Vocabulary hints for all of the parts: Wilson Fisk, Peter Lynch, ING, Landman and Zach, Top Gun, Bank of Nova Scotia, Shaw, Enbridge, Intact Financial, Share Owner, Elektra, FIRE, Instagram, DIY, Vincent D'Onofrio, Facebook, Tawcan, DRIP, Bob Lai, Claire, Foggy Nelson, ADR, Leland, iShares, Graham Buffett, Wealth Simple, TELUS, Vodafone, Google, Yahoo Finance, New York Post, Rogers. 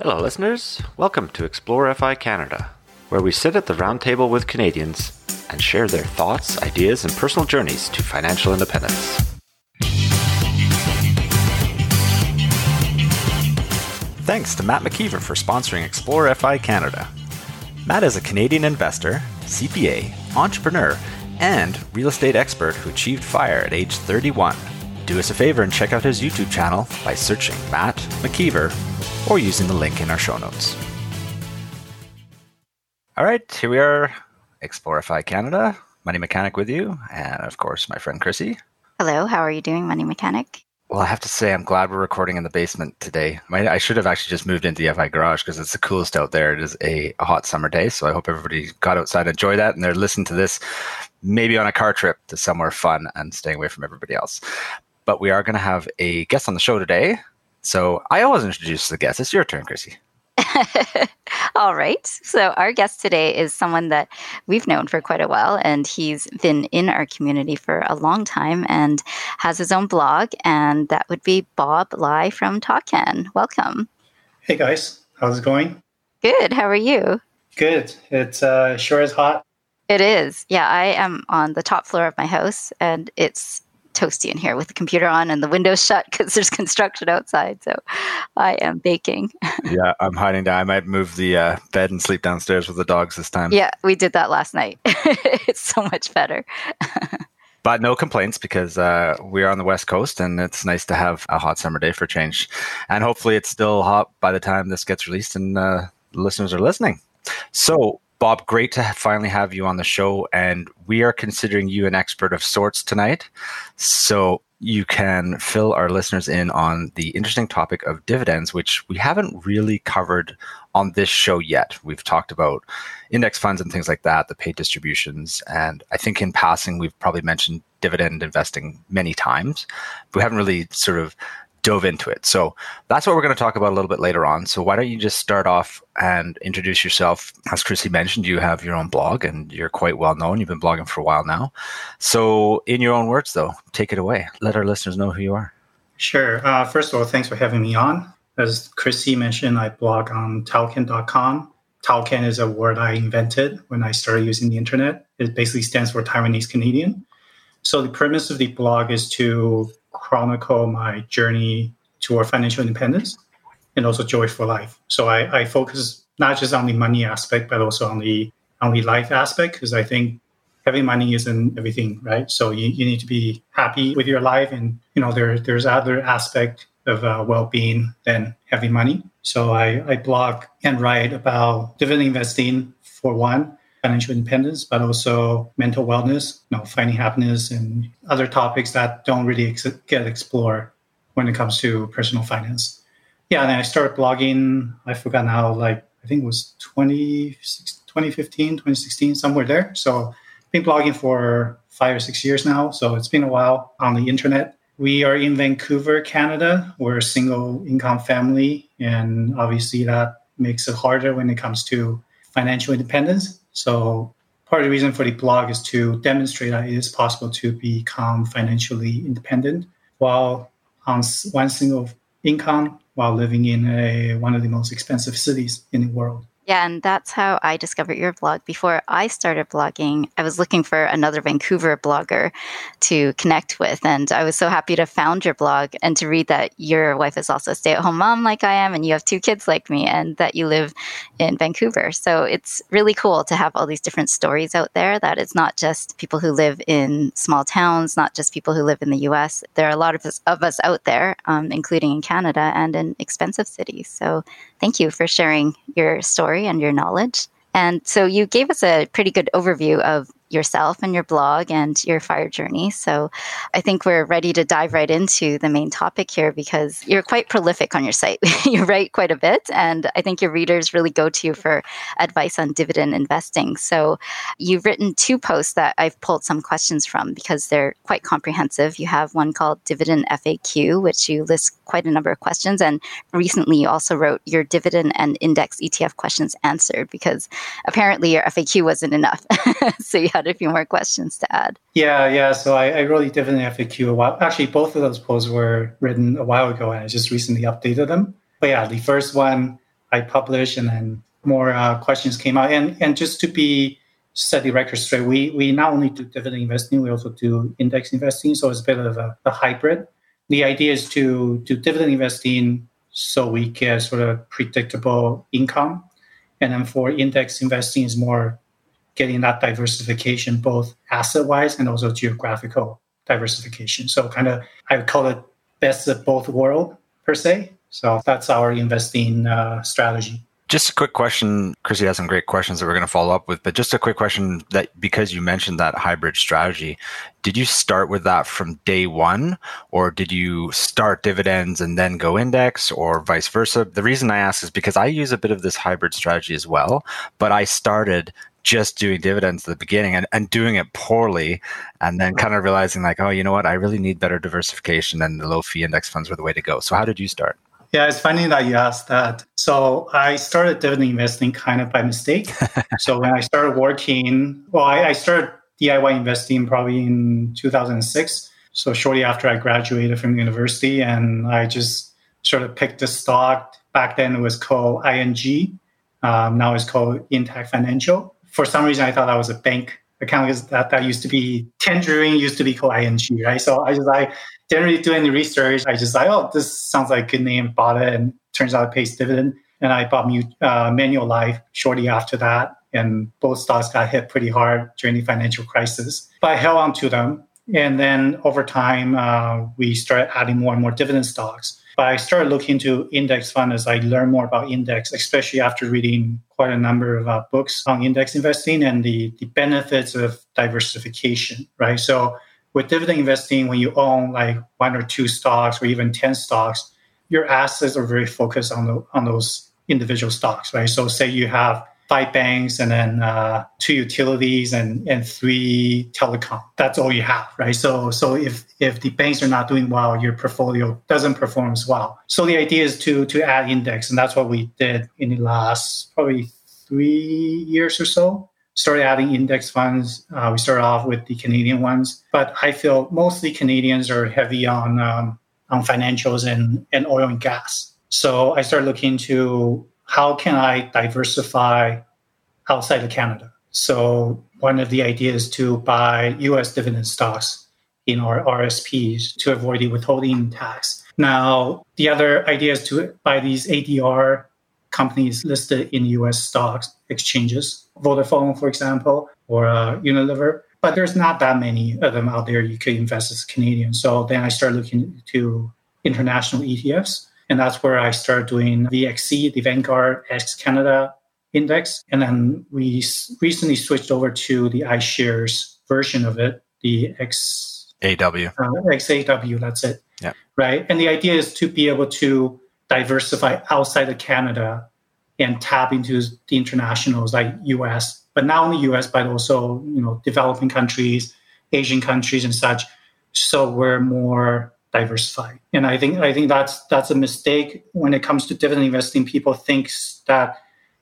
Hello listeners, welcome to Explore FI Canada, where we sit at the round table with Canadians and share their thoughts, ideas, and personal journeys to financial independence. Thanks to Matt McKeever for sponsoring Explore FI Canada. Matt is a Canadian investor, CPA, entrepreneur, and real estate expert who achieved FIRE at age 31. Do us a favor and check out his YouTube channel by searching Matt McKeever or using the link in our show notes. All right, here we are, Explore FI Canada. Money Mechanic with you, and of course, my friend Chrissy. Hello, how are you doing, Money Mechanic? Well, I have to say, I'm glad we're recording in the basement today. I should have actually just moved into the FI garage because it's the coolest out there. It is a hot summer day, so I hope everybody got outside and enjoyed that, and they're listening to this maybe on a car trip to somewhere fun and staying away from everybody else. But we are going to have a guest on the show today. So I always introduce the guest. It's your turn, Chrissy. All right. So our guest today is someone that we've known for quite a while, and he's been in our community for a long time and has his own blog, and that would be Bob Lai from Tawcan. Welcome. Hey, guys. How's it going? Good. How are you? Good. It's sure is hot. It is. Yeah, I am on the top floor of my house, and it's toasty in here with the computer on and the windows shut because there's construction outside. So I am baking. Yeah, I'm hiding down. I might move the bed and sleep downstairs with the dogs this time. Yeah, we did that last night. It's so much better. But no complaints because we are on the West Coast and it's nice to have a hot summer day for a change. And hopefully it's still hot by the time this gets released and listeners are listening. So Bob, great to finally have you on the show, and we are considering you an expert of sorts tonight, so you can fill our listeners in on the interesting topic of dividends, which we haven't really covered on this show yet. We've talked about index funds and things like that, the paid distributions, and I think in passing, we've probably mentioned dividend investing many times, but we haven't really sort of dove into it. So that's what we're going to talk about a little bit later on. So why don't you just start off and introduce yourself? As Chrissy mentioned, you have your own blog and you're quite well known. You've been blogging for a while now. So in your own words, though, take it away. Let our listeners know who you are. Sure. First of all, thanks for having me on. As Chrissy mentioned, I blog on Tawcan.com. Tawcan is a word I invented when I started using the internet. It basically stands for Taiwanese Canadian. So the premise of the blog is to chronicle my journey toward financial independence and also joy for life. So I focus not just on the money aspect, but also on the life aspect, because I think having money isn't everything, right? So you need to be happy with your life, and you know there's other aspect of well-being than having money. So I blog and write about dividend investing for one, financial independence, but also mental wellness, finding happiness and other topics that don't really get explored when it comes to personal finance. Yeah, and then I started blogging, I forgot now, I think it was 2015, 2016, somewhere there. So I've been blogging for 5 or 6 years now. So it's been a while on the internet. We are in Vancouver, Canada. We're a single income family. And obviously that makes it harder when it comes to financial independence. So part of the reason for the blog is to demonstrate that it is possible to become financially independent while on one single income, while living in one of the most expensive cities in the world. Yeah, and that's how I discovered your blog. Before I started blogging, I was looking for another Vancouver blogger to connect with. And I was so happy to found your blog and to read that your wife is also a stay-at-home mom like I am, and you have 2 kids like me, and that you live in Vancouver. So it's really cool to have all these different stories out there, that it's not just people who live in small towns, not just people who live in the U.S. There are a lot of us out there, including in Canada and in expensive cities. So thank you for sharing your story and your knowledge. And so you gave us a pretty good overview of yourself and your blog and your FIRE journey. So I think we're ready to dive right into the main topic here, because you're quite prolific on your site. You write quite a bit, and I think your readers really go to you for advice on dividend investing. So you've written 2 posts that I've pulled some questions from because they're quite comprehensive. You have one called Dividend FAQ, which you list quite a number of questions. And recently you also wrote your dividend and index ETF questions answered, because apparently your FAQ wasn't enough. So you had a few more questions to add. Yeah. So I really did an FAQ a while. Actually, both of those posts were written a while ago and I just recently updated them. But yeah, the first one, I published, and then more questions came out. And just to be set the record straight, we not only do dividend investing, we also do index investing. So it's a bit of a hybrid. The idea is to do dividend investing so we get sort of predictable income. And then for index investing is more getting that diversification, both asset-wise and also geographical diversification. So kind of, I would call it best of both worlds, per se. So that's our investing strategy. Just a quick question. Chrissy has some great questions that we're going to follow up with, but just a quick question that because you mentioned that hybrid strategy, did you start with that from day one, or did you start dividends and then go index, or vice versa? The reason I ask is because I use a bit of this hybrid strategy as well, but I started just doing dividends at the beginning and doing it poorly, and then kind of realizing like, oh, you know what? I really need better diversification, and the low fee index funds were the way to go. So how did you start? Yeah, it's funny that you asked that. So I started dividend investing kind of by mistake. So when I started working, well, I started DIY investing probably in 2006. So shortly after I graduated from university, and I just sort of picked a stock. Back then it was called ING. Now it's called Intact Financial. For some reason, I thought that was a bank account because that used to be, Tangerine used to be called ING, right? So I just like, didn't really do any research. I just like, oh, this sounds like a good name, bought it, and turns out it pays dividend. And I bought Manulife shortly after that. And both stocks got hit pretty hard during the financial crisis. But I held on to them. And then over time, we started adding more and more dividend stocks. But I started looking into index funds as I learned more about index, especially after reading quite a number of books on index investing and the benefits of diversification, right? So with dividend investing, when you own like one or two stocks or even 10 stocks, your assets are very focused on those individual stocks, right? So say you have 5 banks and then 2 utilities and 3 telecom. That's all you have, right? So if the banks are not doing well, your portfolio doesn't perform as well. So the idea is to add index, and that's what we did in the last probably 3 years or so. Started adding index funds. We started off with the Canadian ones, but I feel mostly Canadians are heavy on financials and oil and gas. So I started looking into how can I diversify outside of Canada. So one of the ideas is to buy U.S. dividend stocks in our RRSPs to avoid the withholding tax. Now, the other idea is to buy these ADR companies listed in U.S. stocks exchanges, Vodafone, for example, or Unilever. But there's not that many of them out there you could invest as a Canadian. So then I started looking to international ETFs. And that's where I started doing VXC, the Vanguard X Canada Index. And then we recently switched over to the iShares version of it, the XAW. XAW, that's it. Yeah. Right. And the idea is to be able to diversify outside of Canada and tap into the internationals like US, but not only US, but also, you know, developing countries, Asian countries and such. So we're more diversified. And I think that's a mistake when it comes to dividend investing. People think that,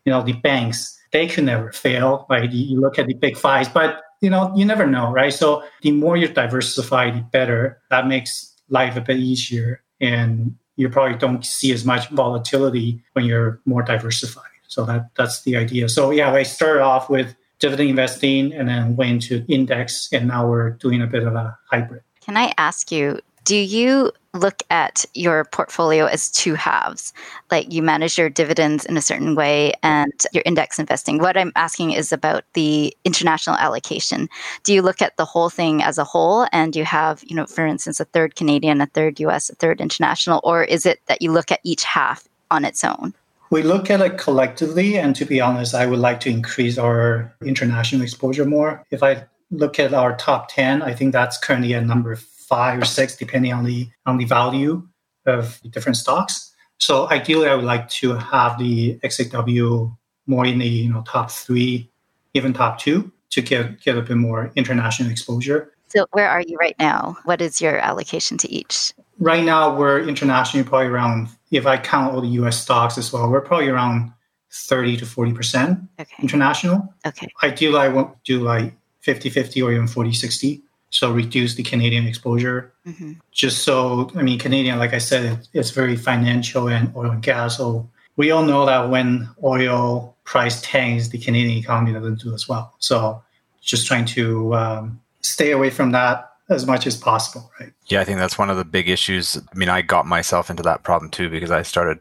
you know, the banks, they can never fail, right? You look at the big fives, but, you know, you never know, right? So the more you diversify, the better. That makes life a bit easier. And you probably don't see as much volatility when you're more diversified. So that's the idea. So yeah, I started off with dividend investing and then went to index, and now we're doing a bit of a hybrid. Can I ask you, do you look at your portfolio as two halves? Like you manage your dividends in a certain way and your index investing. What I'm asking is about the international allocation. Do you look at the whole thing as a whole and you have, you know, for instance, a third Canadian, a third US, a third international, or is it that you look at each half on its own? We look at it collectively. And to be honest, I would like to increase our international exposure more. If I look at our top 10, I think that's currently a number 5 or 6, depending on the value of the different stocks. So ideally, I would like to have the XAW more in the, you know, top 3, even top 2, to get a bit more international exposure. So where are you right now? What is your allocation to each? Right now, we're internationally probably around, if I count all the U.S. stocks as well, we're probably around 30 to 40% international. Okay. Ideally, I won't do like 50-50 or even 40-60. So reduce the Canadian exposure. Mm-hmm. Just so, I mean, Canadian, like I said, it's very financial and oil and gas. So we all know that when oil price tanks, the Canadian economy doesn't do as well. So just trying to stay away from that as much as possible, right? Yeah, I think that's one of the big issues. I mean, I got myself into that problem too, because I started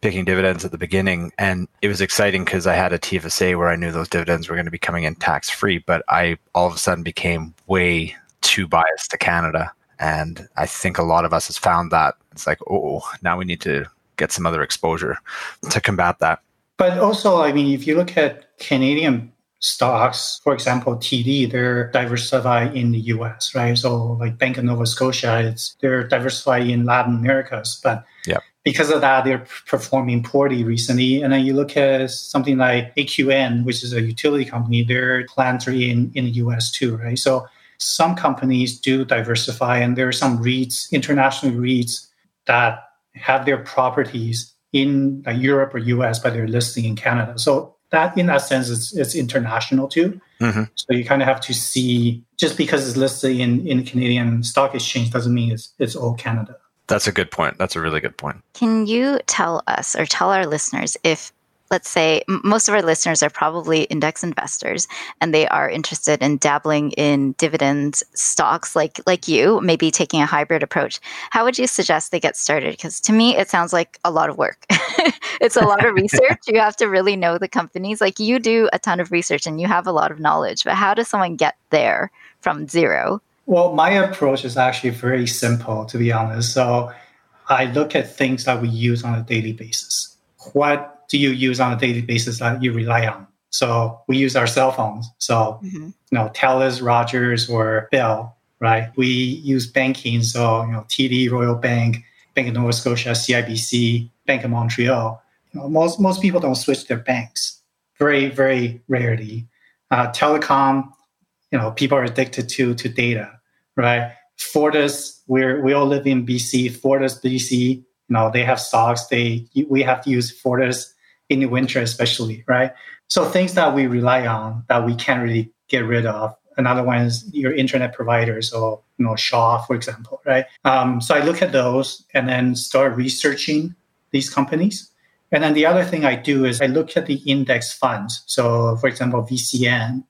picking dividends at the beginning. And it was exciting because I had a TFSA where I knew those dividends were going to be coming in tax-free, but I all of a sudden became way too biased to Canada. And I think a lot of us has found that. It's like, oh, now we need to get some other exposure to combat that. But also, I mean, if you look at Canadian stocks, for example, TD, they're diversified in the US, right? So like Bank of Nova Scotia, they're diversified in Latin Americas. But yeah, because of that, they're performing poorly recently. And then you look at something like AQN, which is a utility company, they're planned in the US too, right? So some companies do diversify, and there are some REITs, international REITs, that have their properties in Europe or US, but they're listing in Canada. So that, in that sense, it's international too. Mm-hmm. So you kind of have to see, just because it's listed in Canadian Stock Exchange doesn't mean it's all Canada. That's a good point. That's a really good point. Can you tell us, or tell our listeners, if, let's say, most of our listeners are probably index investors and they are interested in dabbling in dividend stocks like you, maybe taking a hybrid approach, how would you suggest they get started? Because to me, it sounds like a lot of work. It's a lot of research. You have to really know the companies. Like, you do a ton of research and you have a lot of knowledge, but how does someone get there from zero? Well, my approach is actually very simple, to be honest. So I look at things that we use on a daily basis. What do you use on a daily basis that you rely on? So we use our cell phones. So, TELUS, Rogers, or Bell, right? We use banking. So, TD, Royal Bank, Bank of Nova Scotia, CIBC, Bank of Montreal. Most people don't switch their banks. Very, very rarely. Telecom, people are addicted to data, right? Fortis, we all live in BC. Fortis, BC, they have stocks. We have to use Fortis in the winter, especially, right? So things that we rely on that we can't really get rid of. Another one is your internet providers, or Shaw, for example, right? So I look at those and then start researching these companies. And then the other thing I do is I look at the index funds. So, for example, VCN,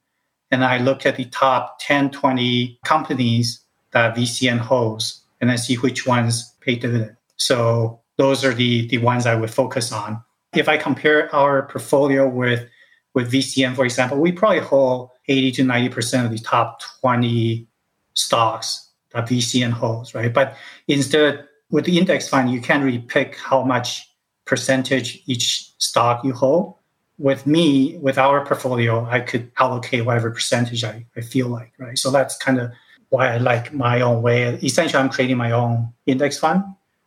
and I look at the top 10, 20 companies that VCN holds, and I see which ones pay dividend. So those are the ones I would focus on. If I compare our portfolio with VCN, for example, we probably hold 80 to 90% of the top 20 stocks that VCN holds, right? But instead, with the index fund, you can't really pick how much percentage each stock you hold. With our portfolio, I could allocate whatever percentage I feel like, right? So that's kind of why I like my own way. Essentially, I'm creating my own index fund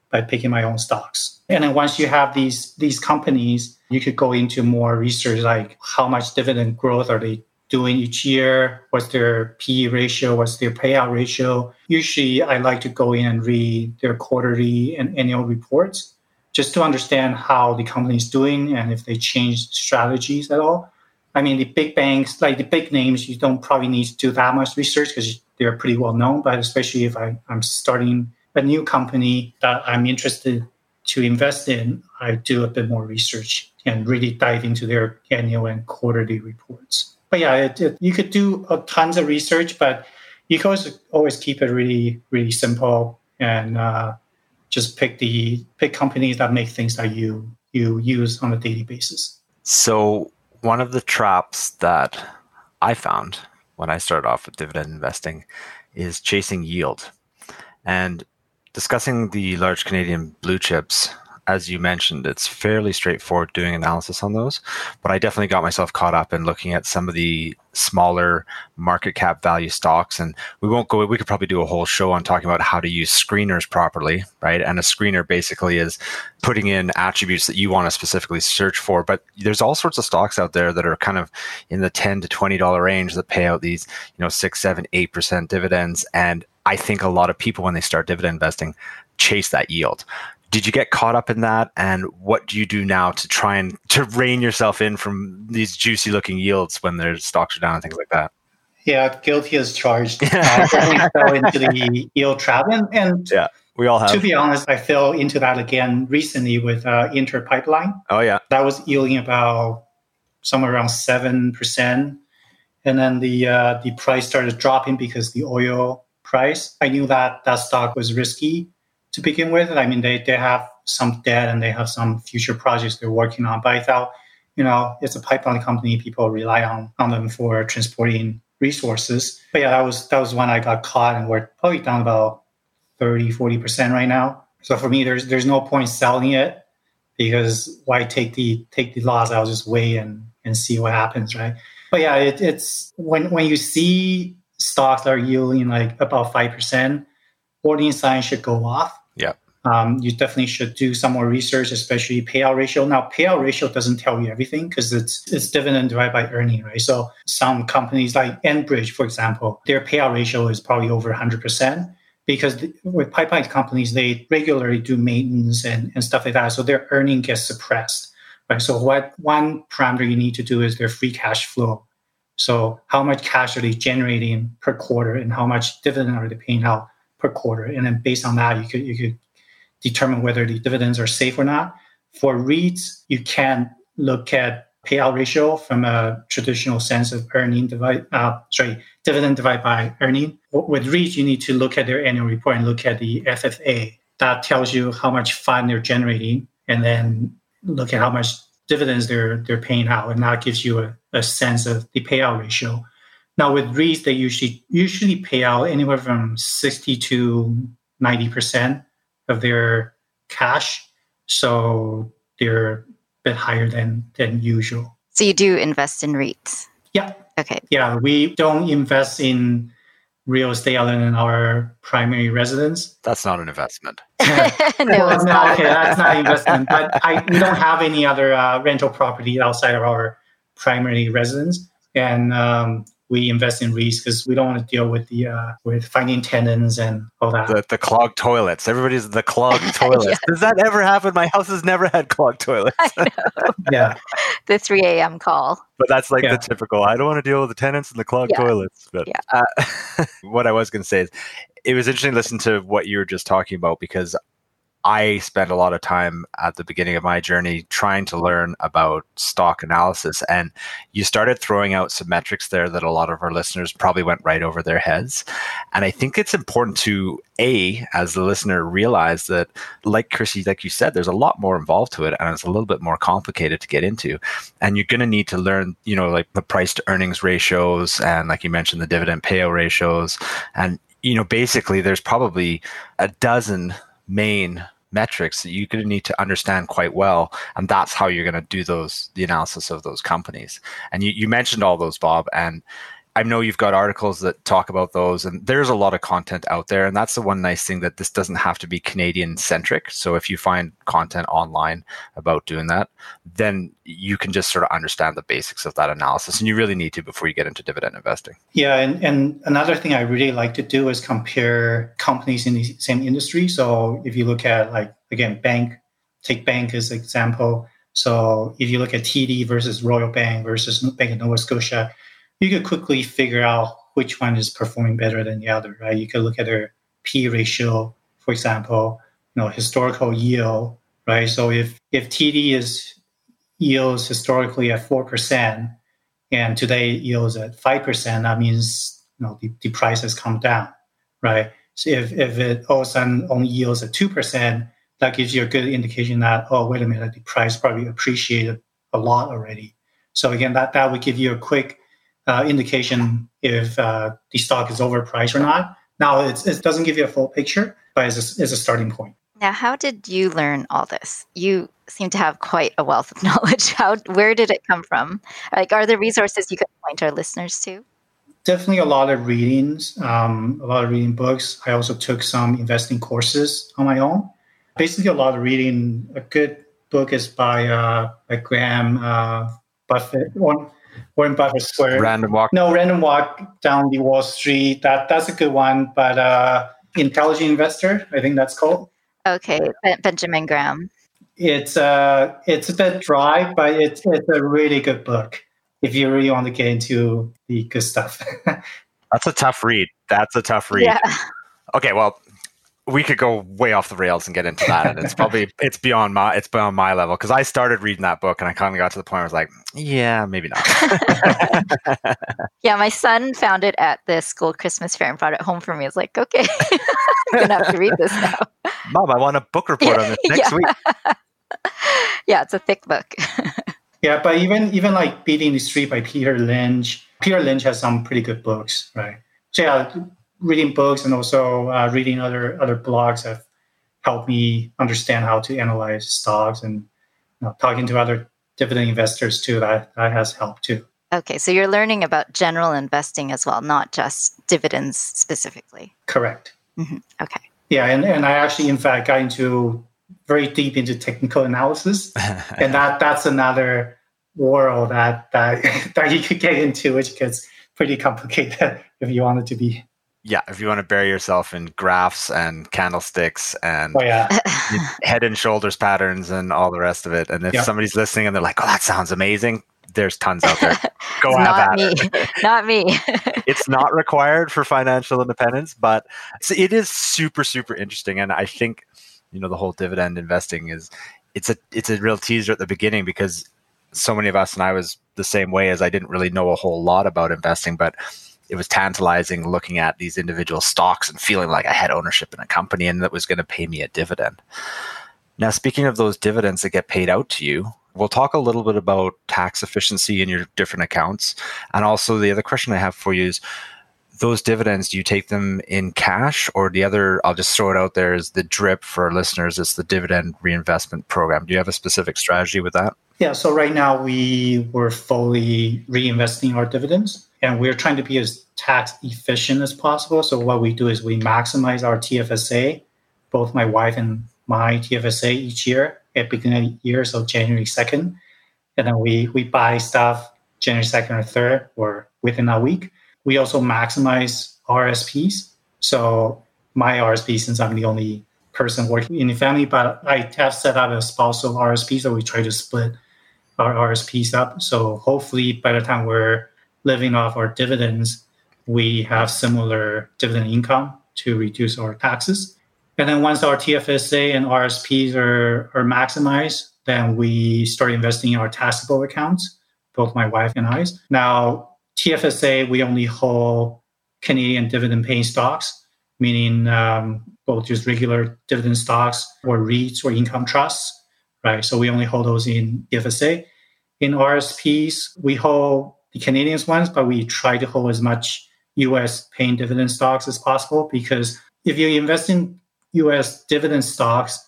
by picking my own stocks. And then once you have these companies, you could go into more research, like how much dividend growth are they doing each year? What's their PE ratio? What's their payout ratio? Usually, I like to go in and read their quarterly and annual reports just to understand how the company is doing and if they change strategies at all. I mean, the big banks, like the big names, you don't probably need to do that much research because they're pretty well known. But especially if I'm starting a new company that I'm interested to invest in, I do a bit more research and really dive into their annual and quarterly reports. But yeah, you could do tons of research, but you can always keep it really, really simple and just pick companies that make things that you use on a daily basis. So one of the traps that I found when I started off with dividend investing is chasing yield. And discussing the large Canadian blue chips, as you mentioned, it's fairly straightforward doing analysis on those. But I definitely got myself caught up in looking at some of the smaller market cap value stocks. And we could probably do a whole show on talking about how to use screeners properly, right? And a screener basically is putting in attributes that you want to specifically search for. But there's all sorts of stocks out there that are kind of in the $10 to $20 range that pay out these, 6, 7, 8% dividends. And I think a lot of people, when they start dividend investing, chase that yield. Did you get caught up in that? And what do you do now to try and to rein yourself in from these juicy looking yields when their stocks are down and things like that? Yeah, guilty as charged. I definitely fell into the yield trap. And yeah. We all have. To be honest, I fell into that again recently with Inter Pipeline. Oh, yeah. That was yielding about somewhere around 7%. And then the price started dropping because the oil price. I knew that that stock was risky to begin with. I mean, they have some debt and they have some future projects they're working on. But I thought, you know, it's a pipeline company. People rely on them for transporting resources. But yeah, that was when I got caught, and we're probably down about 30-40% right now. So for me, there's no point selling it, because why take the loss? I'll just wait and see what happens, right? But yeah, it's when you see stocks that are yielding like about 5%, warning signs should go off. Yeah. You definitely should do some more research, especially payout ratio. Now, payout ratio doesn't tell you everything because it's dividend divided by earning, right? So some companies like Enbridge, for example, their payout ratio is probably over 100%, because with pipeline companies, they regularly do maintenance and stuff like that. So their earning gets suppressed, right? So what one parameter you need to do is their free cash flow. So how much cash are they generating per quarter, and how much dividend are they paying out per quarter? And then based on that, you could determine whether the dividends are safe or not. For REITs, you can look at payout ratio from a traditional sense of dividend divided by earning. With REITs, you need to look at their annual report and look at the FFA. That tells you how much fund they're generating, and then look at how much dividends they're paying out, and that gives you a sense of the payout ratio. Now with REITs, they usually pay out anywhere from 60 to 90% of their cash. So they're a bit higher than usual. So you do invest in REITs? Yeah. Okay. Yeah, we don't invest in real estate other than our primary residence. That's not an investment. No, it's not. Okay, that's not an investment. But we don't have any other rental property outside of our primary residence. And we invest in REITs because we don't want to deal with the with finding tenants and all that. The clogged toilets. Everybody's the clogged toilets. Yeah. Does that ever happen? My house has never had clogged toilets. Yeah, the 3 a.m. call. But that's like the typical. I don't want to deal with the tenants and the clogged toilets. But what I was going to say is, it was interesting to listen to what you were just talking about, because I spent a lot of time at the beginning of my journey trying to learn about stock analysis. And you started throwing out some metrics there that a lot of our listeners probably went right over their heads. And I think it's important to, A, as the listener, realize that, like Chrissy, like you said, there's a lot more involved to it, and it's a little bit more complicated to get into. And you're going to need to learn, you know, like the price to earnings ratios, and like you mentioned, the dividend payout ratios. And, you know, basically there's probably a dozen main metrics that you're going to need to understand quite well, and that's how you're going to do the analysis of those companies. And you mentioned all those, Bob, and I know you've got articles that talk about those, and there's a lot of content out there, and that's the one nice thing, that this doesn't have to be Canadian-centric. So if you find content online about doing that, then you can just sort of understand the basics of that analysis, and you really need to before you get into dividend investing. Yeah, and another thing I really like to do is compare companies in the same industry. So if you look at, like, again, take bank as an example. So if you look at TD versus Royal Bank versus Bank of Nova Scotia, you could quickly figure out which one is performing better than the other, right? You could look at their P ratio, for example, you know, historical yield, right? So if TD yields historically at 4% and today it yields at 5%, that means, you know, the price has come down, right? So if it all of a sudden only yields at 2%, that gives you a good indication that, oh, wait a minute, the price probably appreciated a lot already. So again, that would give you a quick indication if the stock is overpriced or not. Now, it doesn't give you a full picture, but it's a starting point. Now, how did you learn all this? You seem to have quite a wealth of knowledge. Where did it come from? Like, are there resources you could point our listeners to? Definitely a lot of reading books. I also took some investing courses on my own. Basically, a lot of reading. A good book is by Graham Buffett. Warren Buffett Square. Random Walk. No, Random Walk Down the Wall Street. That's a good one. But Intelligent Investor, I think that's called. Okay, Benjamin Graham. It's a bit dry, but it's a really good book if you really want to get into the good stuff. That's a tough read. Yeah. Okay, well, we could go way off the rails and get into that, and it's beyond my level, because I started reading that book and I kind of got to the point where I was like, yeah, maybe not. Yeah, my son found it at the school Christmas fair and brought it home for me. I was like, okay, I'm gonna have to read this now. Mom, I want a book report on this next week. Yeah, it's a thick book. Yeah, but even like Beating the Street by Peter Lynch. Peter Lynch has some pretty good books, right? So yeah, reading books and also reading other blogs have helped me understand how to analyze stocks, and talking to other dividend investors too. That has helped too. Okay, so you're learning about general investing as well, not just dividends specifically. Correct. Mm-hmm. Okay. Yeah, and I actually, in fact, got into very deep into technical analysis, and that's another world that you could get into, which gets pretty complicated if you want it to be. Yeah, if you want to bury yourself in graphs and candlesticks and head and shoulders patterns and all the rest of it. And if somebody's listening and they're like, oh, that sounds amazing, there's tons out there. Go have at it. Not me. It's not required for financial independence, but it is super, super interesting. And I think, the whole dividend investing it's a real teaser at the beginning, because so many of us, and I was the same way, as I didn't really know a whole lot about investing, but it was tantalizing looking at these individual stocks and feeling like I had ownership in a company and that was going to pay me a dividend. Now, speaking of those dividends that get paid out to you, we'll talk a little bit about tax efficiency in your different accounts. And also the other question I have for you is, those dividends, do you take them in cash, or the other, I'll just throw it out there, is the DRIP for listeners. It's the dividend reinvestment program. Do you have a specific strategy with that? Yeah. So right now we're fully reinvesting our dividends. And we're trying to be as tax efficient as possible. So what we do is we maximize our TFSA, both my wife and my TFSA, each year at the beginning of the year, so January 2nd. And then we buy stuff January 2nd or 3rd or within that week. We also maximize RSPs. So my RSP, since I'm the only person working in the family, but I have set up a spousal RSP, so we try to split our RSPs up. So hopefully by the time we're living off our dividends, we have similar dividend income to reduce our taxes. And then once our TFSA and RSPs are maximized, then we start investing in our taxable accounts, both my wife and I's. Now, TFSA, we only hold Canadian dividend-paying stocks, meaning both just regular dividend stocks or REITs or income trusts, right? So we only hold those in TFSA. In RSPs, we hold the Canadian ones, but we try to hold as much U.S. paying dividend stocks as possible, because if you invest in U.S. dividend stocks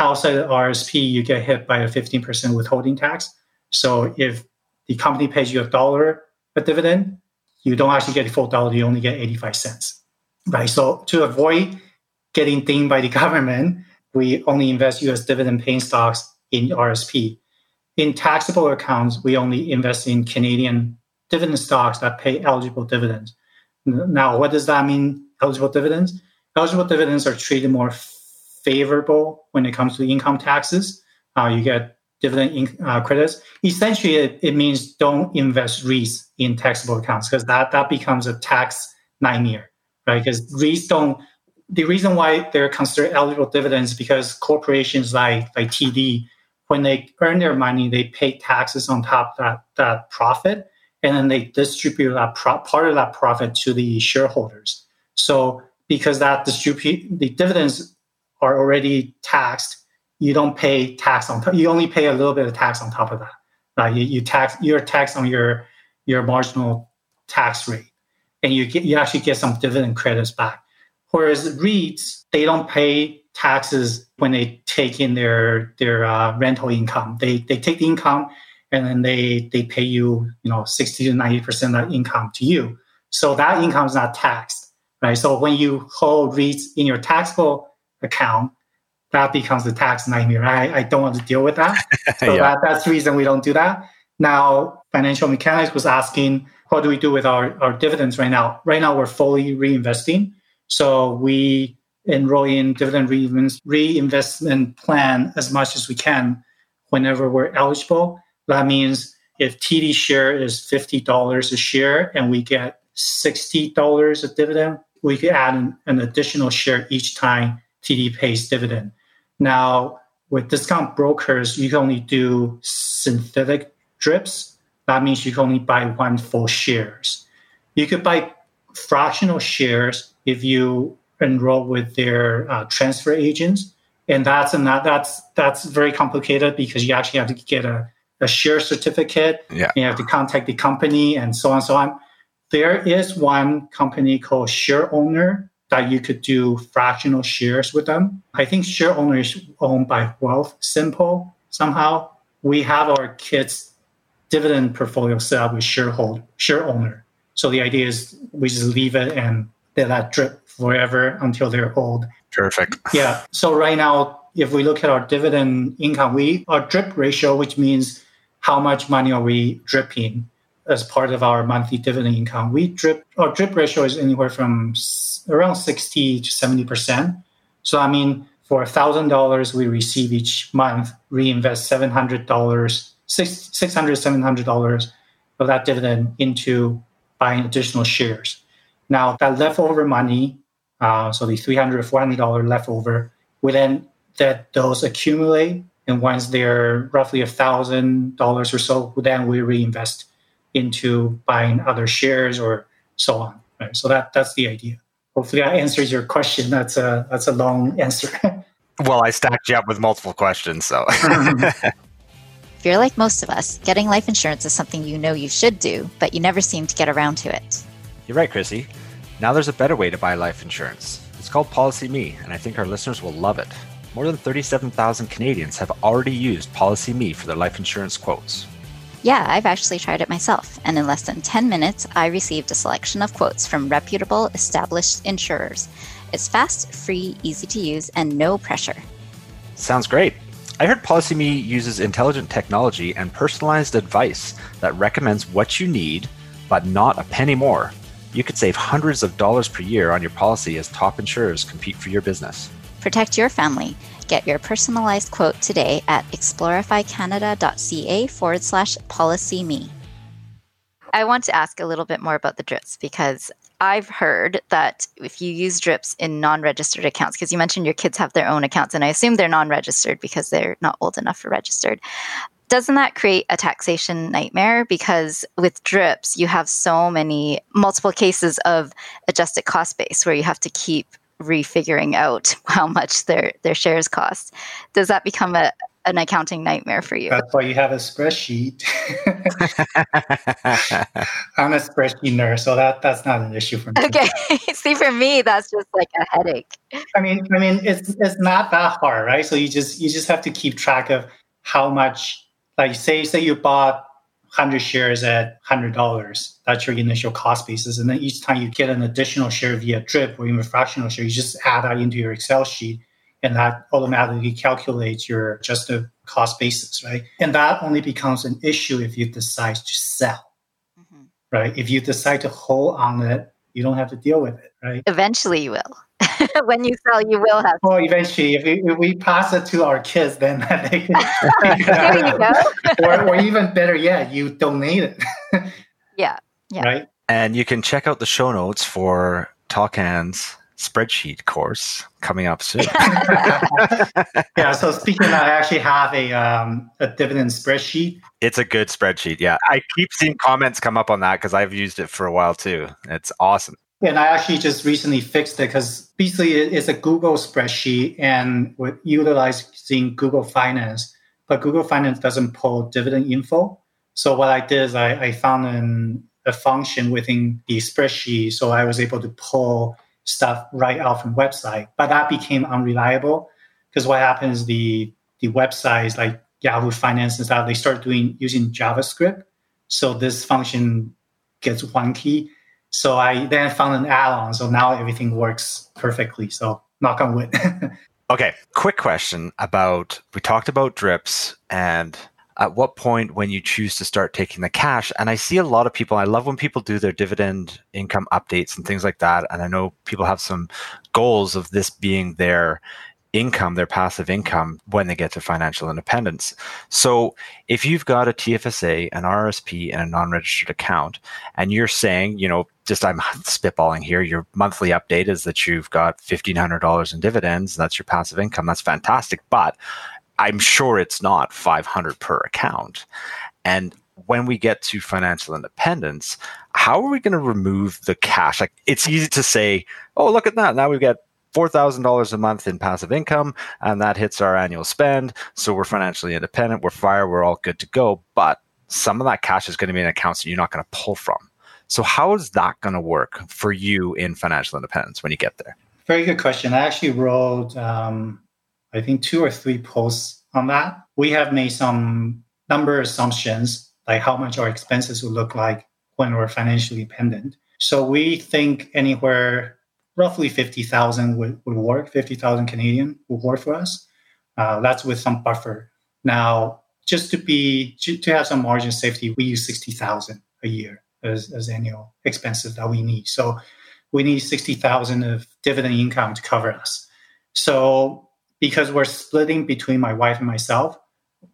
outside the RSP, you get hit by a 15% withholding tax. So if the company pays you $1 a dividend, you don't actually get the full dollar, you only get 85 cents. Right? So to avoid getting dinged by the government, we only invest U.S. dividend paying stocks in RSP. In taxable accounts, we only invest in Canadian dividend stocks that pay eligible dividends. Now, what does that mean, eligible dividends? Eligible dividends are treated more favorable when it comes to income taxes. You get dividend credits. Essentially, it means don't invest REITs in taxable accounts, because that becomes a tax nightmare, right? Because REITs don't... The reason why they're considered eligible dividends is because corporations like TD, when they earn their money, they pay taxes on top of that profit, and then they distribute that part of that profit to the shareholders. So because the dividends are already taxed, you don't pay tax on top. You only pay a little bit of tax on top of that. Right? You're taxed on your marginal tax rate, and you actually get some dividend credits back. Whereas REITs, they don't pay taxes when they take in their rental income. They take the income, and then they pay you, 60 to 90% of that income to you. So that income is not taxed, right? So when you hold REITs in your taxable account, that becomes a tax nightmare. I don't want to deal with that. So that's the reason we don't do that. Now, Financial Mechanics was asking, what do we do with our dividends right now? Right now, we're fully reinvesting. So we enroll in dividend reinvestment plan as much as we can whenever we're eligible. That means if TD share is $50 a share and we get $60 a dividend, we could add an additional share each time TD pays dividend. Now, with discount brokers, you can only do synthetic drips. That means you can only buy one full shares. You could buy fractional shares if you enroll with their transfer agents. And that's very complicated because you actually have to get a share certificate. Yeah. You have to contact the company and so on and so on. There is one company called Share Owner that you could do fractional shares with them. I think Share Owner is owned by Wealth Simple somehow. We have our kids' dividend portfolio set up with Share Owner. So the idea is we just leave it and they let drip forever until they're old. Perfect. Yeah. So right now, if we look at our dividend income, our drip ratio, which means how much money are we dripping as part of our monthly dividend income, our drip ratio is anywhere from around 60 to 70%. So I mean, for $1,000 we receive each month, reinvest $700 of that dividend into buying additional shares. Now that leftover money, so the $300 or $400 leftover, we then let those accumulate. And once they're roughly $1,000 or so, then we reinvest into buying other shares or so on. Right? So that's the idea. Hopefully that answers your question. That's a long answer. Well, I stacked you up with multiple questions, so. If you're like most of us, getting life insurance is something you know you should do, but you never seem to get around to it. You're right, Chrissy. Now there's a better way to buy life insurance. It's called PolicyMe, and I think our listeners will love it. More than 37,000 Canadians have already used PolicyMe for their life insurance quotes. Yeah, I've actually tried it myself, and in less than 10 minutes, I received a selection of quotes from reputable, established insurers. It's fast, free, easy to use, and no pressure. Sounds great. I heard PolicyMe uses intelligent technology and personalized advice that recommends what you need, but not a penny more. You could save hundreds of dollars per year on your policy as top insurers compete for your business. Protect your family. Get your personalized quote today at exploreficanada.ca/PolicyMe. I want to ask a little bit more about the drips, because I've heard that if you use drips in non-registered accounts, because you mentioned your kids have their own accounts, and I assume they're non-registered because they're not old enough for registered. Doesn't that create a taxation nightmare? Because with drips, you have so many multiple cases of adjusted cost base where you have to keep refiguring out how much their shares cost. Does that become an accounting nightmare for you? That's why you have a spreadsheet. I'm a spreadsheet nerd, so that's not an issue for me. Okay. See, for me, that's just like a headache. I mean, it's not that hard, right? So you just have to keep track of how much. Like say you bought 100 shares at $100, that's your initial cost basis. And then each time you get an additional share via DRIP or even fractional share, you just add that into your Excel sheet, and that automatically calculates your adjusted cost basis, right? And that only becomes an issue if you decide to sell, mm-hmm. right? If you decide to hold on it, you don't have to deal with it, right? Eventually you will. When you sell, you will have. Well, eventually, if we pass it to our kids, then they can. There you go. or even better yet, you donate it. Yeah. Right. And you can check out the show notes for Tawcan's spreadsheet course coming up soon. Yeah. So speaking of that, I actually have a dividend spreadsheet. It's a good spreadsheet. Yeah, I keep seeing comments come up on that because I've used it for a while too. It's awesome. And I actually just recently fixed it because basically it's a Google spreadsheet and we're utilizing Google Finance, but Google Finance doesn't pull dividend info. So what I did is I found a function within the spreadsheet, so I was able to pull stuff right out from website. But that became unreliable because what happens, the websites like Yahoo Finance and stuff, they start using JavaScript. So this function gets wonky. So I then found an add-on. So now everything works perfectly. So knock on wood. Okay. Quick question we talked about drips and at what point when you choose to start taking the cash. And I see a lot of people, I love when people do their dividend income updates and things like that. And I know people have some goals of this being their income, their passive income, when they get to financial independence. So if you've got a TFSA, an RRSP, and a non-registered account, and you're saying, you know, just I'm spitballing here, your monthly update is that you've got $1,500 in dividends, and that's your passive income. That's fantastic, but I'm sure it's not $500 per account. And when we get to financial independence, how are we going to remove the cash? Like, it's easy to say, oh, look at that. Now we've got $4,000 a month in passive income, and that hits our annual spend. So we're financially independent. We're FIRE. We're all good to go. But some of that cash is going to be in accounts that you're not going to pull from. So how is that going to work for you in financial independence when you get there? Very good question. I actually wrote, I think, 2 or 3 posts on that. We have made some number assumptions, like how much our expenses will look like when we're financially dependent. So we think anywhere roughly 50,000 would work, 50,000 Canadian would work for us. That's with some buffer. Now, just to have some margin safety, we use 60,000 a year as annual expenses that we need. So we need 60,000 of dividend income to cover us. So because we're splitting between my wife and myself,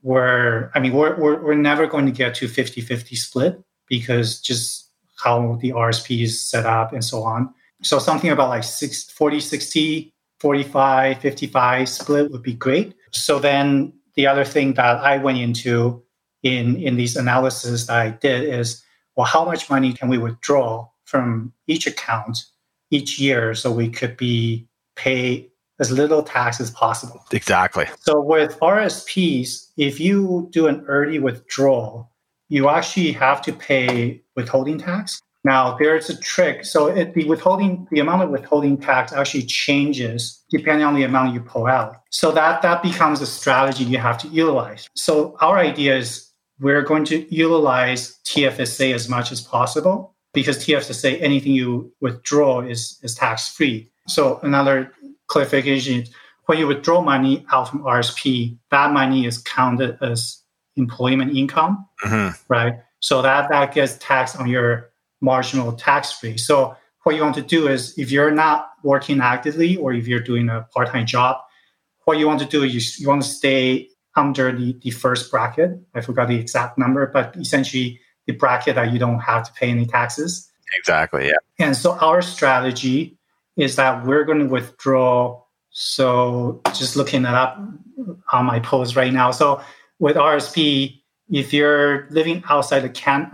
we're never going to get to 50-50 split, because just how the RSP is set up and so on. So something about like 40-60, 45-55 split would be great. So then the other thing that I went into in these analysis that I did is, well, how much money can we withdraw from each account each year so we could be paid as little tax as possible? Exactly. So with RSPs, if you do an early withdrawal, you actually have to pay withholding tax. Now, there's a trick. So the amount of withholding tax actually changes depending on the amount you pull out. So that becomes a strategy you have to utilize. So our idea is we're going to utilize TFSA as much as possible, because TFSA, anything you withdraw is tax-free. So another clarification is, when you withdraw money out from RSP, that money is counted as employment income, right? So that gets taxed on your marginal tax rate. So what you want to do is, if you're not working actively or if you're doing a part-time job, what you want to do is you want to stay under the first bracket. I forgot the exact number, but essentially the bracket that you don't have to pay any taxes. Exactly, yeah. And so our strategy is that we're going to withdraw. So just looking that up on my post right now. So with RSP, if you're living outside of Quebec,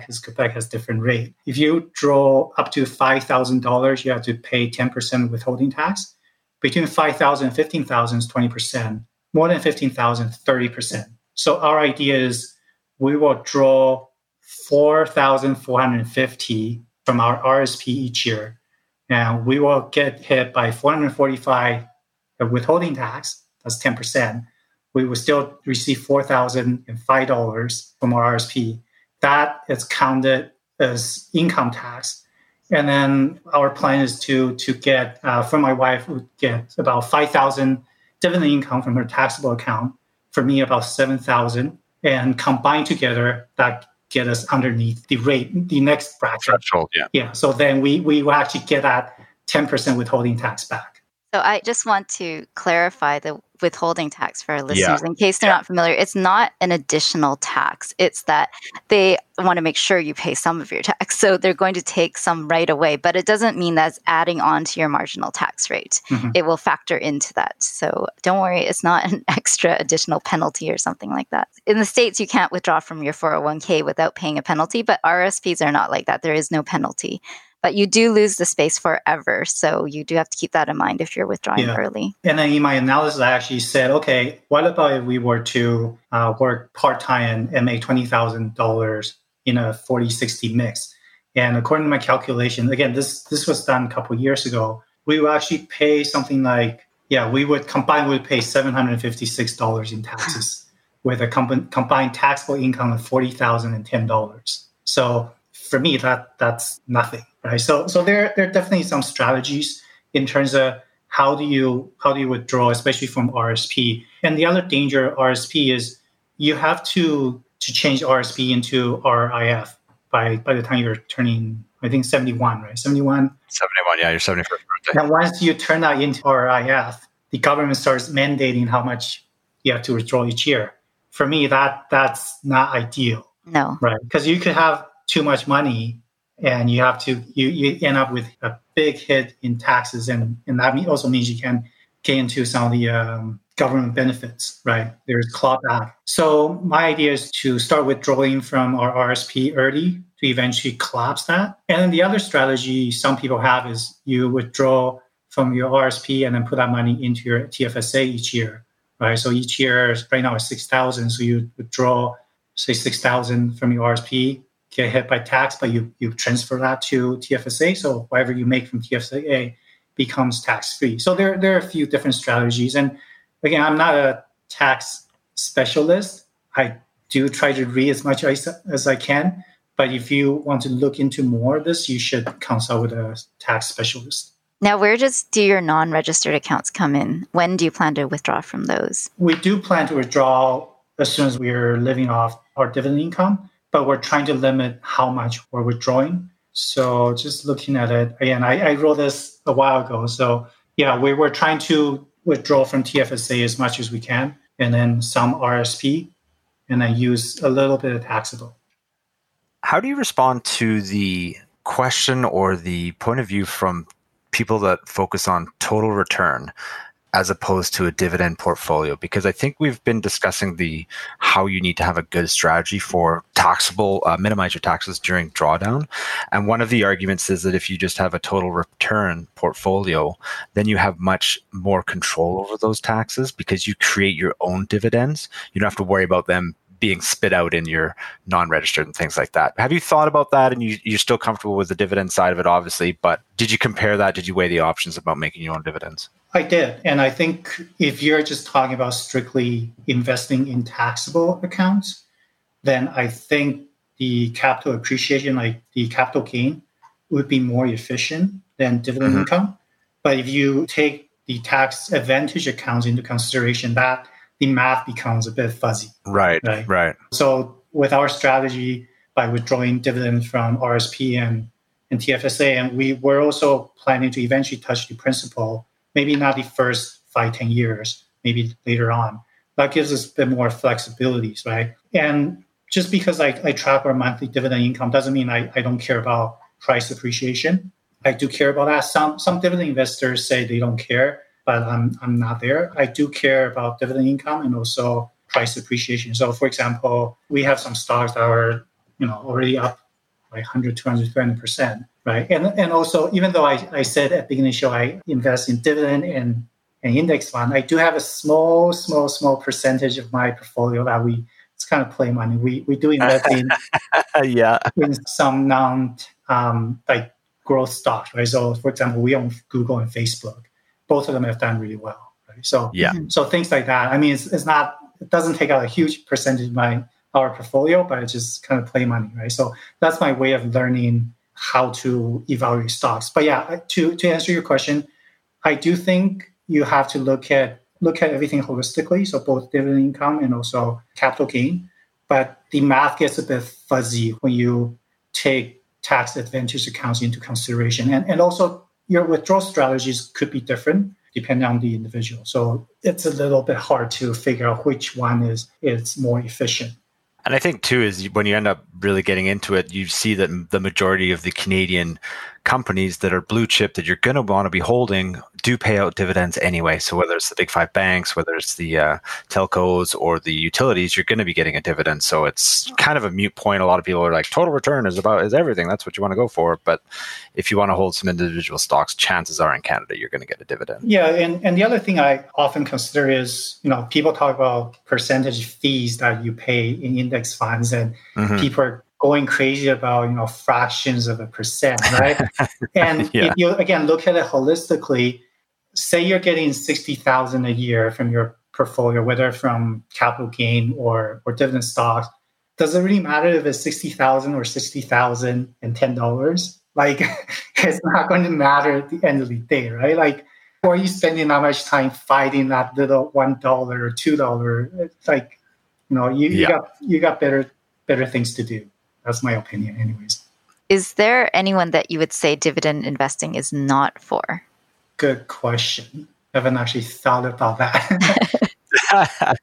because Quebec has different rate, if you draw up to $5,000, you have to pay 10% withholding tax. Between 5,000 and 15,000 is 20%. More than 15,000, 30%. So our idea is we will draw 4,450 from our RSP each year, and we will get hit by 445 of withholding tax. That's 10%. We will still receive $4,005 from our RSP. That is counted as income tax. And then our plan is to get, from my wife, would get about 5,000 dividend income from her taxable account. For me, about 7,000. And combined together, that get us underneath the rate, the next bracket. Threshold, yeah. Yeah. So then we will actually get that 10% withholding tax back. So I just want to clarify the withholding tax for our listeners, in case they're not familiar. It's not an additional tax. It's that they want to make sure you pay some of your tax. So they're going to take some right away, but it doesn't mean that's adding on to your marginal tax rate. Mm-hmm. It will factor into that. So don't worry, it's not an extra additional penalty or something like that. In the States, you can't withdraw from your 401k without paying a penalty, but RRSPs are not like that. There is no penalty. But you do lose the space forever. So you do have to keep that in mind if you're withdrawing early. And then in my analysis, I actually said, okay, what about if we were to work part-time and make $20,000 in a 40-60 mix? And according to my calculation, again, this was done a couple of years ago, we would actually pay something like, we would pay $756 in taxes with a combined taxable income of $40,010. So for me, that's nothing, right? So there are definitely some strategies in terms of how do you withdraw, especially from RSP. And the other danger of RSP is you have to change RSP into RRIF by the time you're turning, I think, 71, right? 71? 71, yeah, your 71st birthday. And once you turn that into RRIF, the government starts mandating how much you have to withdraw each year. For me, that's not ideal. No. Right. Because you could have too much money and you have to, you end up with a big hit in taxes. And that also means you can get into some of the government benefits, right? There's clawback. So my idea is to start withdrawing from our RRSP early to eventually collapse that. And then the other strategy some people have is you withdraw from your RRSP and then put that money into your TFSA each year, right? So each year, right now it's 6,000. So you withdraw, say 6,000 from your RRSP, get hit by tax, but you transfer that to TFSA. So whatever you make from TFSA becomes tax-free. So there are a few different strategies. And again, I'm not a tax specialist. I do try to read as much as I can. But if you want to look into more of this, you should consult with a tax specialist. Now, where do your non-registered accounts come in? When do you plan to withdraw from those? We do plan to withdraw as soon as we're living off our dividend income, but we're trying to limit how much we're withdrawing. So just looking at it, again, I wrote this a while ago. So yeah, we were trying to withdraw from TFSA as much as we can, and then some RRSP, and then use a little bit of taxable. How do you respond to the question or the point of view from people that focus on total return as opposed to a dividend portfolio? Because I think we've been discussing how you need to have a good strategy for taxable, minimize your taxes during drawdown. And one of the arguments is that if you just have a total return portfolio, then you have much more control over those taxes because you create your own dividends. You don't have to worry about them being spit out in your non-registered and things like that. Have you thought about that? And you're still comfortable with the dividend side of it, obviously, but did you compare that? Did you weigh the options about making your own dividends? I did. And I think if you're just talking about strictly investing in taxable accounts, then I think the capital appreciation, like the capital gain, would be more efficient than dividend income. But if you take the tax advantage accounts into consideration, that the math becomes a bit fuzzy. Right. So with our strategy, by withdrawing dividends from RRSP and TFSA, and we were also planning to eventually touch the principal, maybe not the first 5-10 years, maybe later on. That gives us a bit more flexibilities, right? And just because I track our monthly dividend income doesn't mean I don't care about price appreciation. I do care about that. Some dividend investors say they don't care, but I'm not there. I do care about dividend income and also price appreciation. So for example, we have some stocks that are, already up like 100, 200, 300%, right? And also, even though I said at the beginning of the show, I invest in dividend and an index fund, I do have a small percentage of my portfolio that it's kind of play money. We do invest in some non growth stocks, right? So for example, we own Google and Facebook. Both of them have done really well, right? So, so things like that. I mean, it doesn't take out a huge percentage of our portfolio, but it's just kind of play money, right? So that's my way of learning how to evaluate stocks. But yeah, to answer your question, I do think you have to look at everything holistically, so both dividend income and also capital gain. But the math gets a bit fuzzy when you take tax advantage accounts into consideration, and also, your withdrawal strategies could be different depending on the individual. So it's a little bit hard to figure out which one is more efficient. And I think too is when you end up really getting into it, you see that the majority of the Canadian companies that are blue chip that you're going to want to be holding do pay out dividends anyway. So whether it's the big five banks, whether it's the telcos or the utilities, you're going to be getting a dividend. So it's kind of a moot point. A lot of people are like, total return is everything. That's what you want to go for. But if you want to hold some individual stocks, chances are in Canada, you're going to get a dividend. Yeah. And the other thing I often consider is, people talk about percentage fees that you pay in index funds, and people are going crazy about, fractions of a percent, right? And if you, again, look at it holistically, say you're getting $60,000 a year from your portfolio, whether from capital gain or dividend stocks, does it really matter if it's $60,000 or $60,000 and $10? Like, it's not going to matter at the end of the day, right? Like, or are you spending that much time fighting that little $1 or $2? It's like, you got better things to do. That's my opinion anyways. Is there anyone that you would say dividend investing is not for? Good question. haven't actually thought about that.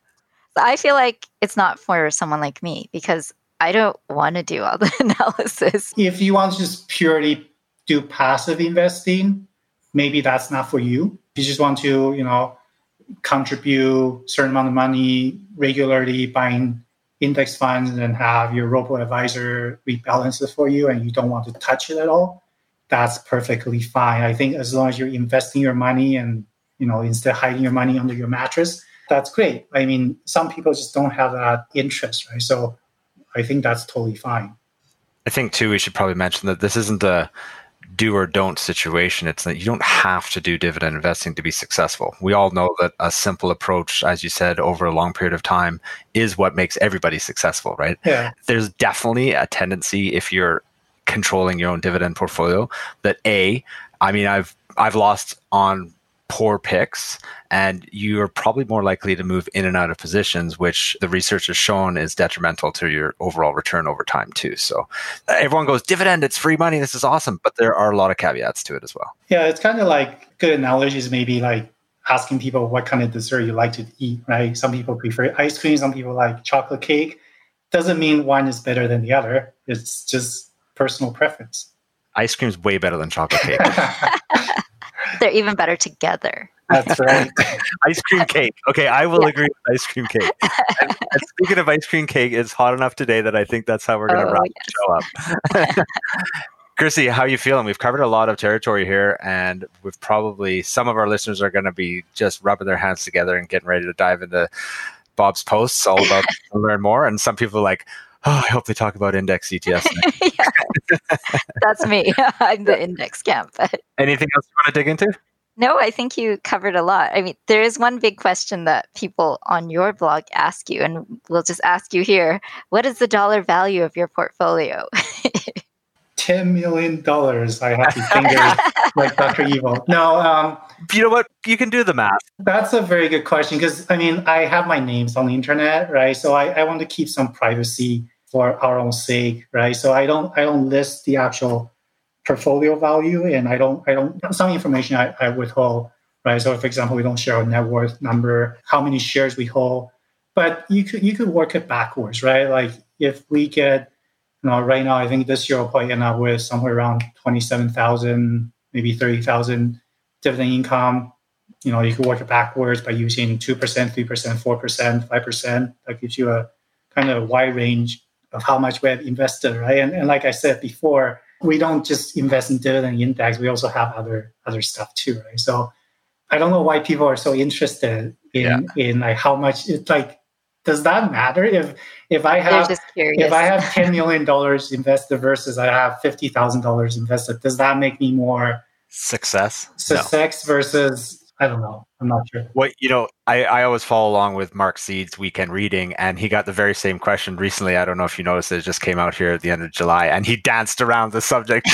I feel like it's not for someone like me because I don't want to do all the analysis. If you want to just purely do passive investing, maybe that's not for you. If you just want to, you know, contribute a certain amount of money regularly, buying index funds and then have your robo-advisor rebalance it for you and you don't want to touch it at all, that's perfectly fine. I think as long as you're investing your money and, you know, instead of hiding your money under your mattress, that's great. I mean, some people just don't have that interest, right? So I think that's totally fine. I think, too, we should probably mention that this isn't a do or don't situation. It's that you don't have to do dividend investing to be successful. We all know that a simple approach, as you said, over a long period of time is what makes everybody successful, right? Yeah. There's definitely a tendency if you're controlling your own dividend portfolio that I've lost on poor picks, and you're probably more likely to move in and out of positions, which the research has shown is detrimental to your overall return over time too. So everyone goes, dividend, it's free money, this is awesome. But there are a lot of caveats to it as well. Yeah, it's kind of like good analogies, maybe like asking people what kind of dessert you like to eat, right? Some people prefer ice cream, some people like chocolate cake. Doesn't mean one is better than the other. It's just personal preference. Ice cream's way better than chocolate cake. They're even better together. That's right. Ice cream cake. Okay, I will agree with ice cream cake. And speaking of ice cream cake, it's hot enough today that I think that's how we're going to wrap the show up. Chrissy, how are you feeling? We've covered a lot of territory here, and we've probably, some of our listeners are going to be just rubbing their hands together and getting ready to dive into Bob's posts all about to learn more. And some people are like, oh, I hope they talk about index ETFs. That's me. I'm the index camp. But anything else you want to dig into? No, I think you covered a lot. I mean, there is one big question that people on your blog ask you, and we'll just ask you here. What is the dollar value of your portfolio? $10 million. I have to finger like Dr. Evil. No. You know what? You can do the math. That's a very good question because, I mean, I have my names on the internet, right? So I want to keep some privacy for our own sake, right? So I don't list the actual portfolio value, and I don't some information I withhold, right? So for example, we don't share our net worth number, how many shares we hold, but you could work it backwards, right? Like if we get, you know, right now, I think this year I'll probably end up with somewhere around 27,000, maybe 30,000 dividend income. You know, you could work it backwards by using 2%, 3%, 4%, 5%. That gives you a kind of wide range of how much we have invested, right? And like I said before, we don't just invest in dividend index. We also have other stuff too, right? So I don't know why people are so interested in like how much it's like. Does that matter if I have $10 million invested versus I have $50,000 invested? Does that make me more success versus, I don't know. I'm not sure. Well, you know, I always follow along with Mark Seed's weekend reading, and he got the very same question recently. I don't know if you noticed, it just came out here at the end of July, and he danced around the subject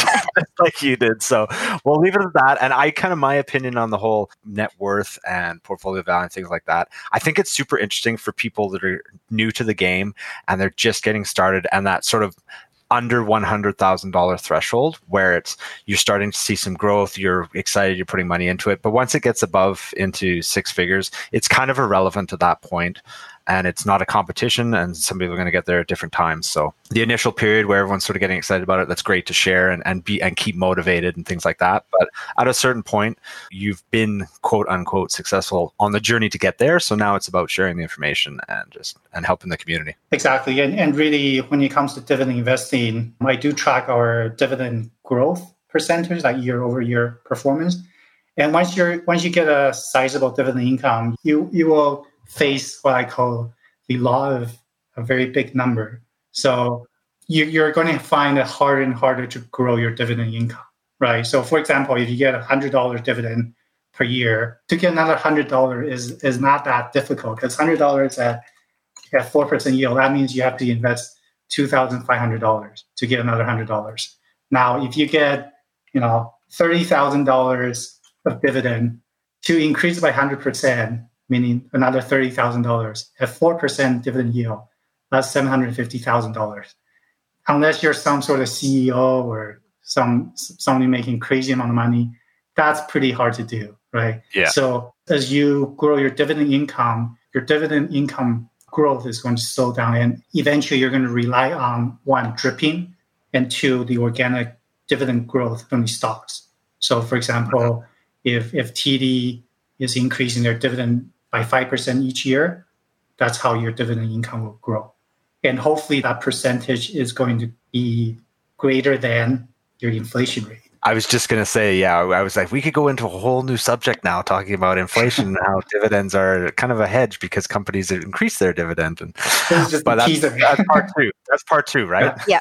like you did. So we'll leave it at that. And I kind of, my opinion on the whole net worth and portfolio value and things like that, I think it's super interesting for people that are new to the game and they're just getting started, and that sort of under $100,000 threshold where it's, you're starting to see some growth, you're excited, you're putting money into it. But once it gets above into six figures, it's kind of irrelevant at that point. And it's not a competition, and some people are going to get there at different times. So the initial period where everyone's sort of getting excited about it, that's great to share and keep motivated and things like that. But at a certain point, you've been quote unquote successful on the journey to get there. So now it's about sharing the information and helping the community. Exactly. And really, when it comes to dividend investing, I do track our dividend growth percentage, like year over year performance. And once you get a sizable dividend income, you will face what I call the law of a very big number. So you're going to find it harder and harder to grow your dividend income, right? So for example, if you get $100 dividend per year, to get another $100 is not that difficult, because $100 at 4% yield, that means you have to invest $2,500 to get another $100. Now, if you get, you know, $30,000 of dividend to increase by 100%, meaning another $30,000 at 4% dividend yield, that's $750,000. Unless you're some sort of CEO or somebody making crazy amount of money, that's pretty hard to do, right? Yeah. So as you grow your dividend income growth is going to slow down. And eventually you're going to rely on, one, dripping, and two, the organic dividend growth from the stocks. So, for example, if TD is increasing their dividend by 5% each year, that's how your dividend income will grow. And hopefully that percentage is going to be greater than your inflation rate. I was just going to say, yeah, I was like, we could go into a whole new subject now talking about inflation and how dividends are kind of a hedge because companies increase their dividend. And, that's part two. That's part two, right? Yeah.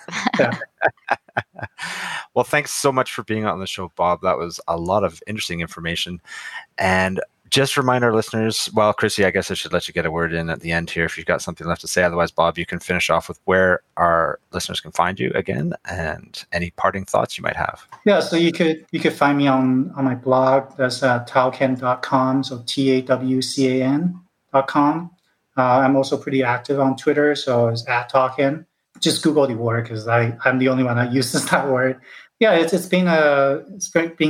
Well, thanks so much for being on the show, Bob. That was a lot of interesting information. And just remind our listeners, well, Chrissy, I guess I should let you get a word in at the end here if you've got something left to say. Otherwise, Bob, you can finish off with where our listeners can find you again and any parting thoughts you might have. Yeah, so you could find me on my blog. That's tawcan.com, so TAWCAN.com. I'm also pretty active on Twitter, so it's @Tawcan. Just Google the word because I'm the only one that uses that word. Yeah, it's been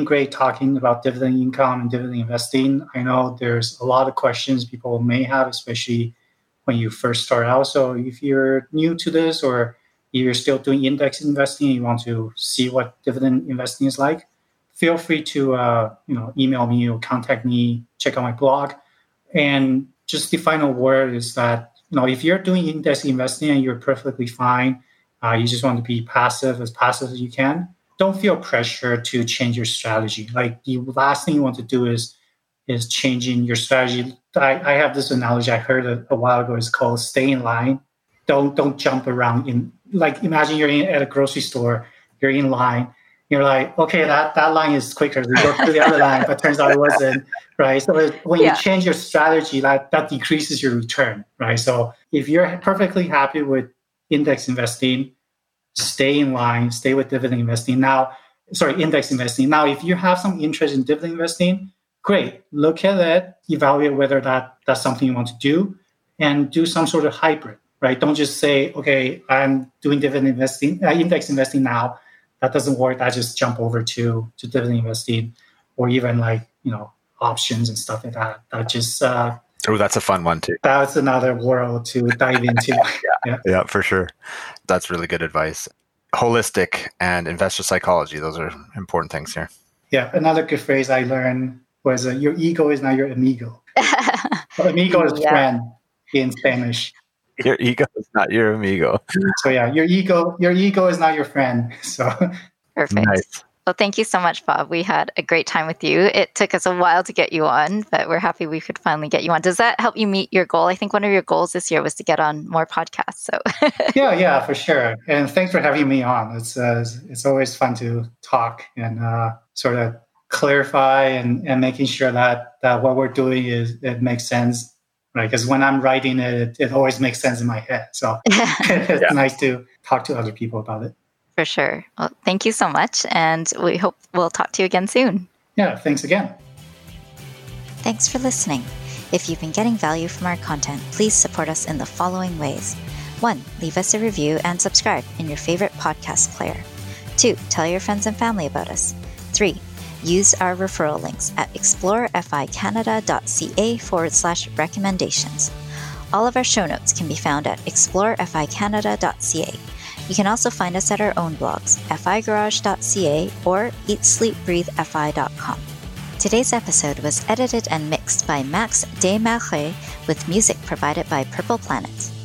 great talking about dividend income and dividend investing. I know there's a lot of questions people may have, especially when you first start out. So if you're new to this or you're still doing index investing and you want to see what dividend investing is like, feel free to email me or contact me, check out my blog. And just the final word is that, if you're doing index investing and you're perfectly fine, you just want to be passive as you can, don't feel pressure to change your strategy. Like the last thing you want to do is changing your strategy. I have this analogy I heard a while ago. It's called stay in line. Don't jump around. Imagine you're at a grocery store, you're in line. You're like, okay, that line is quicker. We go through the other line, but turns out it wasn't, right? So when you change your strategy, that decreases your return, right? So if you're perfectly happy with index investing, stay in line, stay with dividend investing. Index investing. Now, if you have some interest in dividend investing, great. Look at it, evaluate whether that's something you want to do, and do some sort of hybrid, right? Don't just say, okay, I'm doing index investing now. That doesn't work. I just jump over to dividend investing, or even options and stuff like that. That just that's a fun one too. That's another world to dive into. Yeah, for sure. That's really good advice. Holistic and investor psychology; those are important things here. Yeah, another good phrase I learned was "your ego is not your amigo." Amigo is friend in Spanish. Your ego is not your amigo. So yeah, your ego is not your friend. So perfect. Nice. Well, thank you so much, Bob. We had a great time with you. It took us a while to get you on, but we're happy we could finally get you on. Does that help you meet your goal? I think one of your goals this year was to get on more podcasts. So yeah, for sure. And thanks for having me on. It's always fun to talk and sort of clarify and making sure that what we're doing it makes sense. Right, because when I'm writing it always makes sense in my head. So it's nice to talk to other people about it. For sure. Well, thank you so much. And we hope we'll talk to you again soon. Yeah, thanks again. Thanks for listening. If you've been getting value from our content, please support us in the following ways. 1, leave us a review and subscribe in your favorite podcast player. 2, tell your friends and family about us. 3, use our referral links at exploreficanada.ca/recommendations. All of our show notes can be found at exploreficanada.ca. You can also find us at our own blogs, figarage.ca or eatsleepbreathefi.com. Today's episode was edited and mixed by Max Desmarais with music provided by Purple Planet.